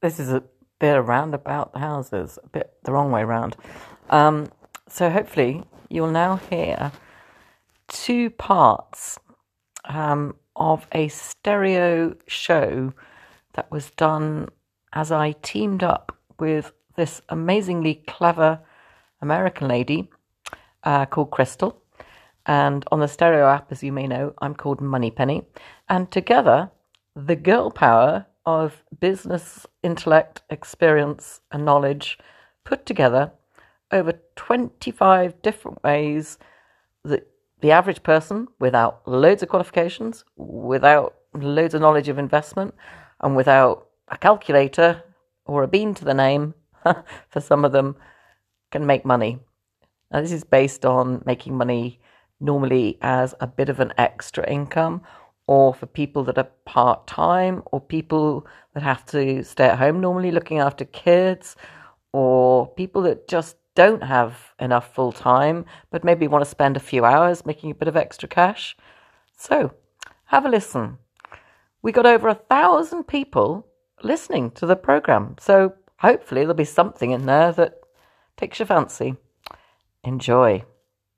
This is a bit of roundabout the houses, a bit the wrong way round. So hopefully you'll now hear two parts of a stereo show that was done as I teamed up with this amazingly clever American lady called Crystal. And on the stereo app, as you may know, I'm called Money Penny. And together, the girl power of business, intellect, experience, and knowledge put together over 25 different ways that the average person, without loads of qualifications, without loads of knowledge of investment, and without a calculator or a bean to the name, for some of them, can make money. Now, this is based on making money normally as a bit of an extra income, or for people that are part-time, or people that have to stay at home normally looking after kids, or people that just don't have enough full-time, but maybe want to spend a few hours making a bit of extra cash. So, have a listen. We got over 1,000 people listening to the program, so hopefully there'll be something in there that takes your fancy. Enjoy.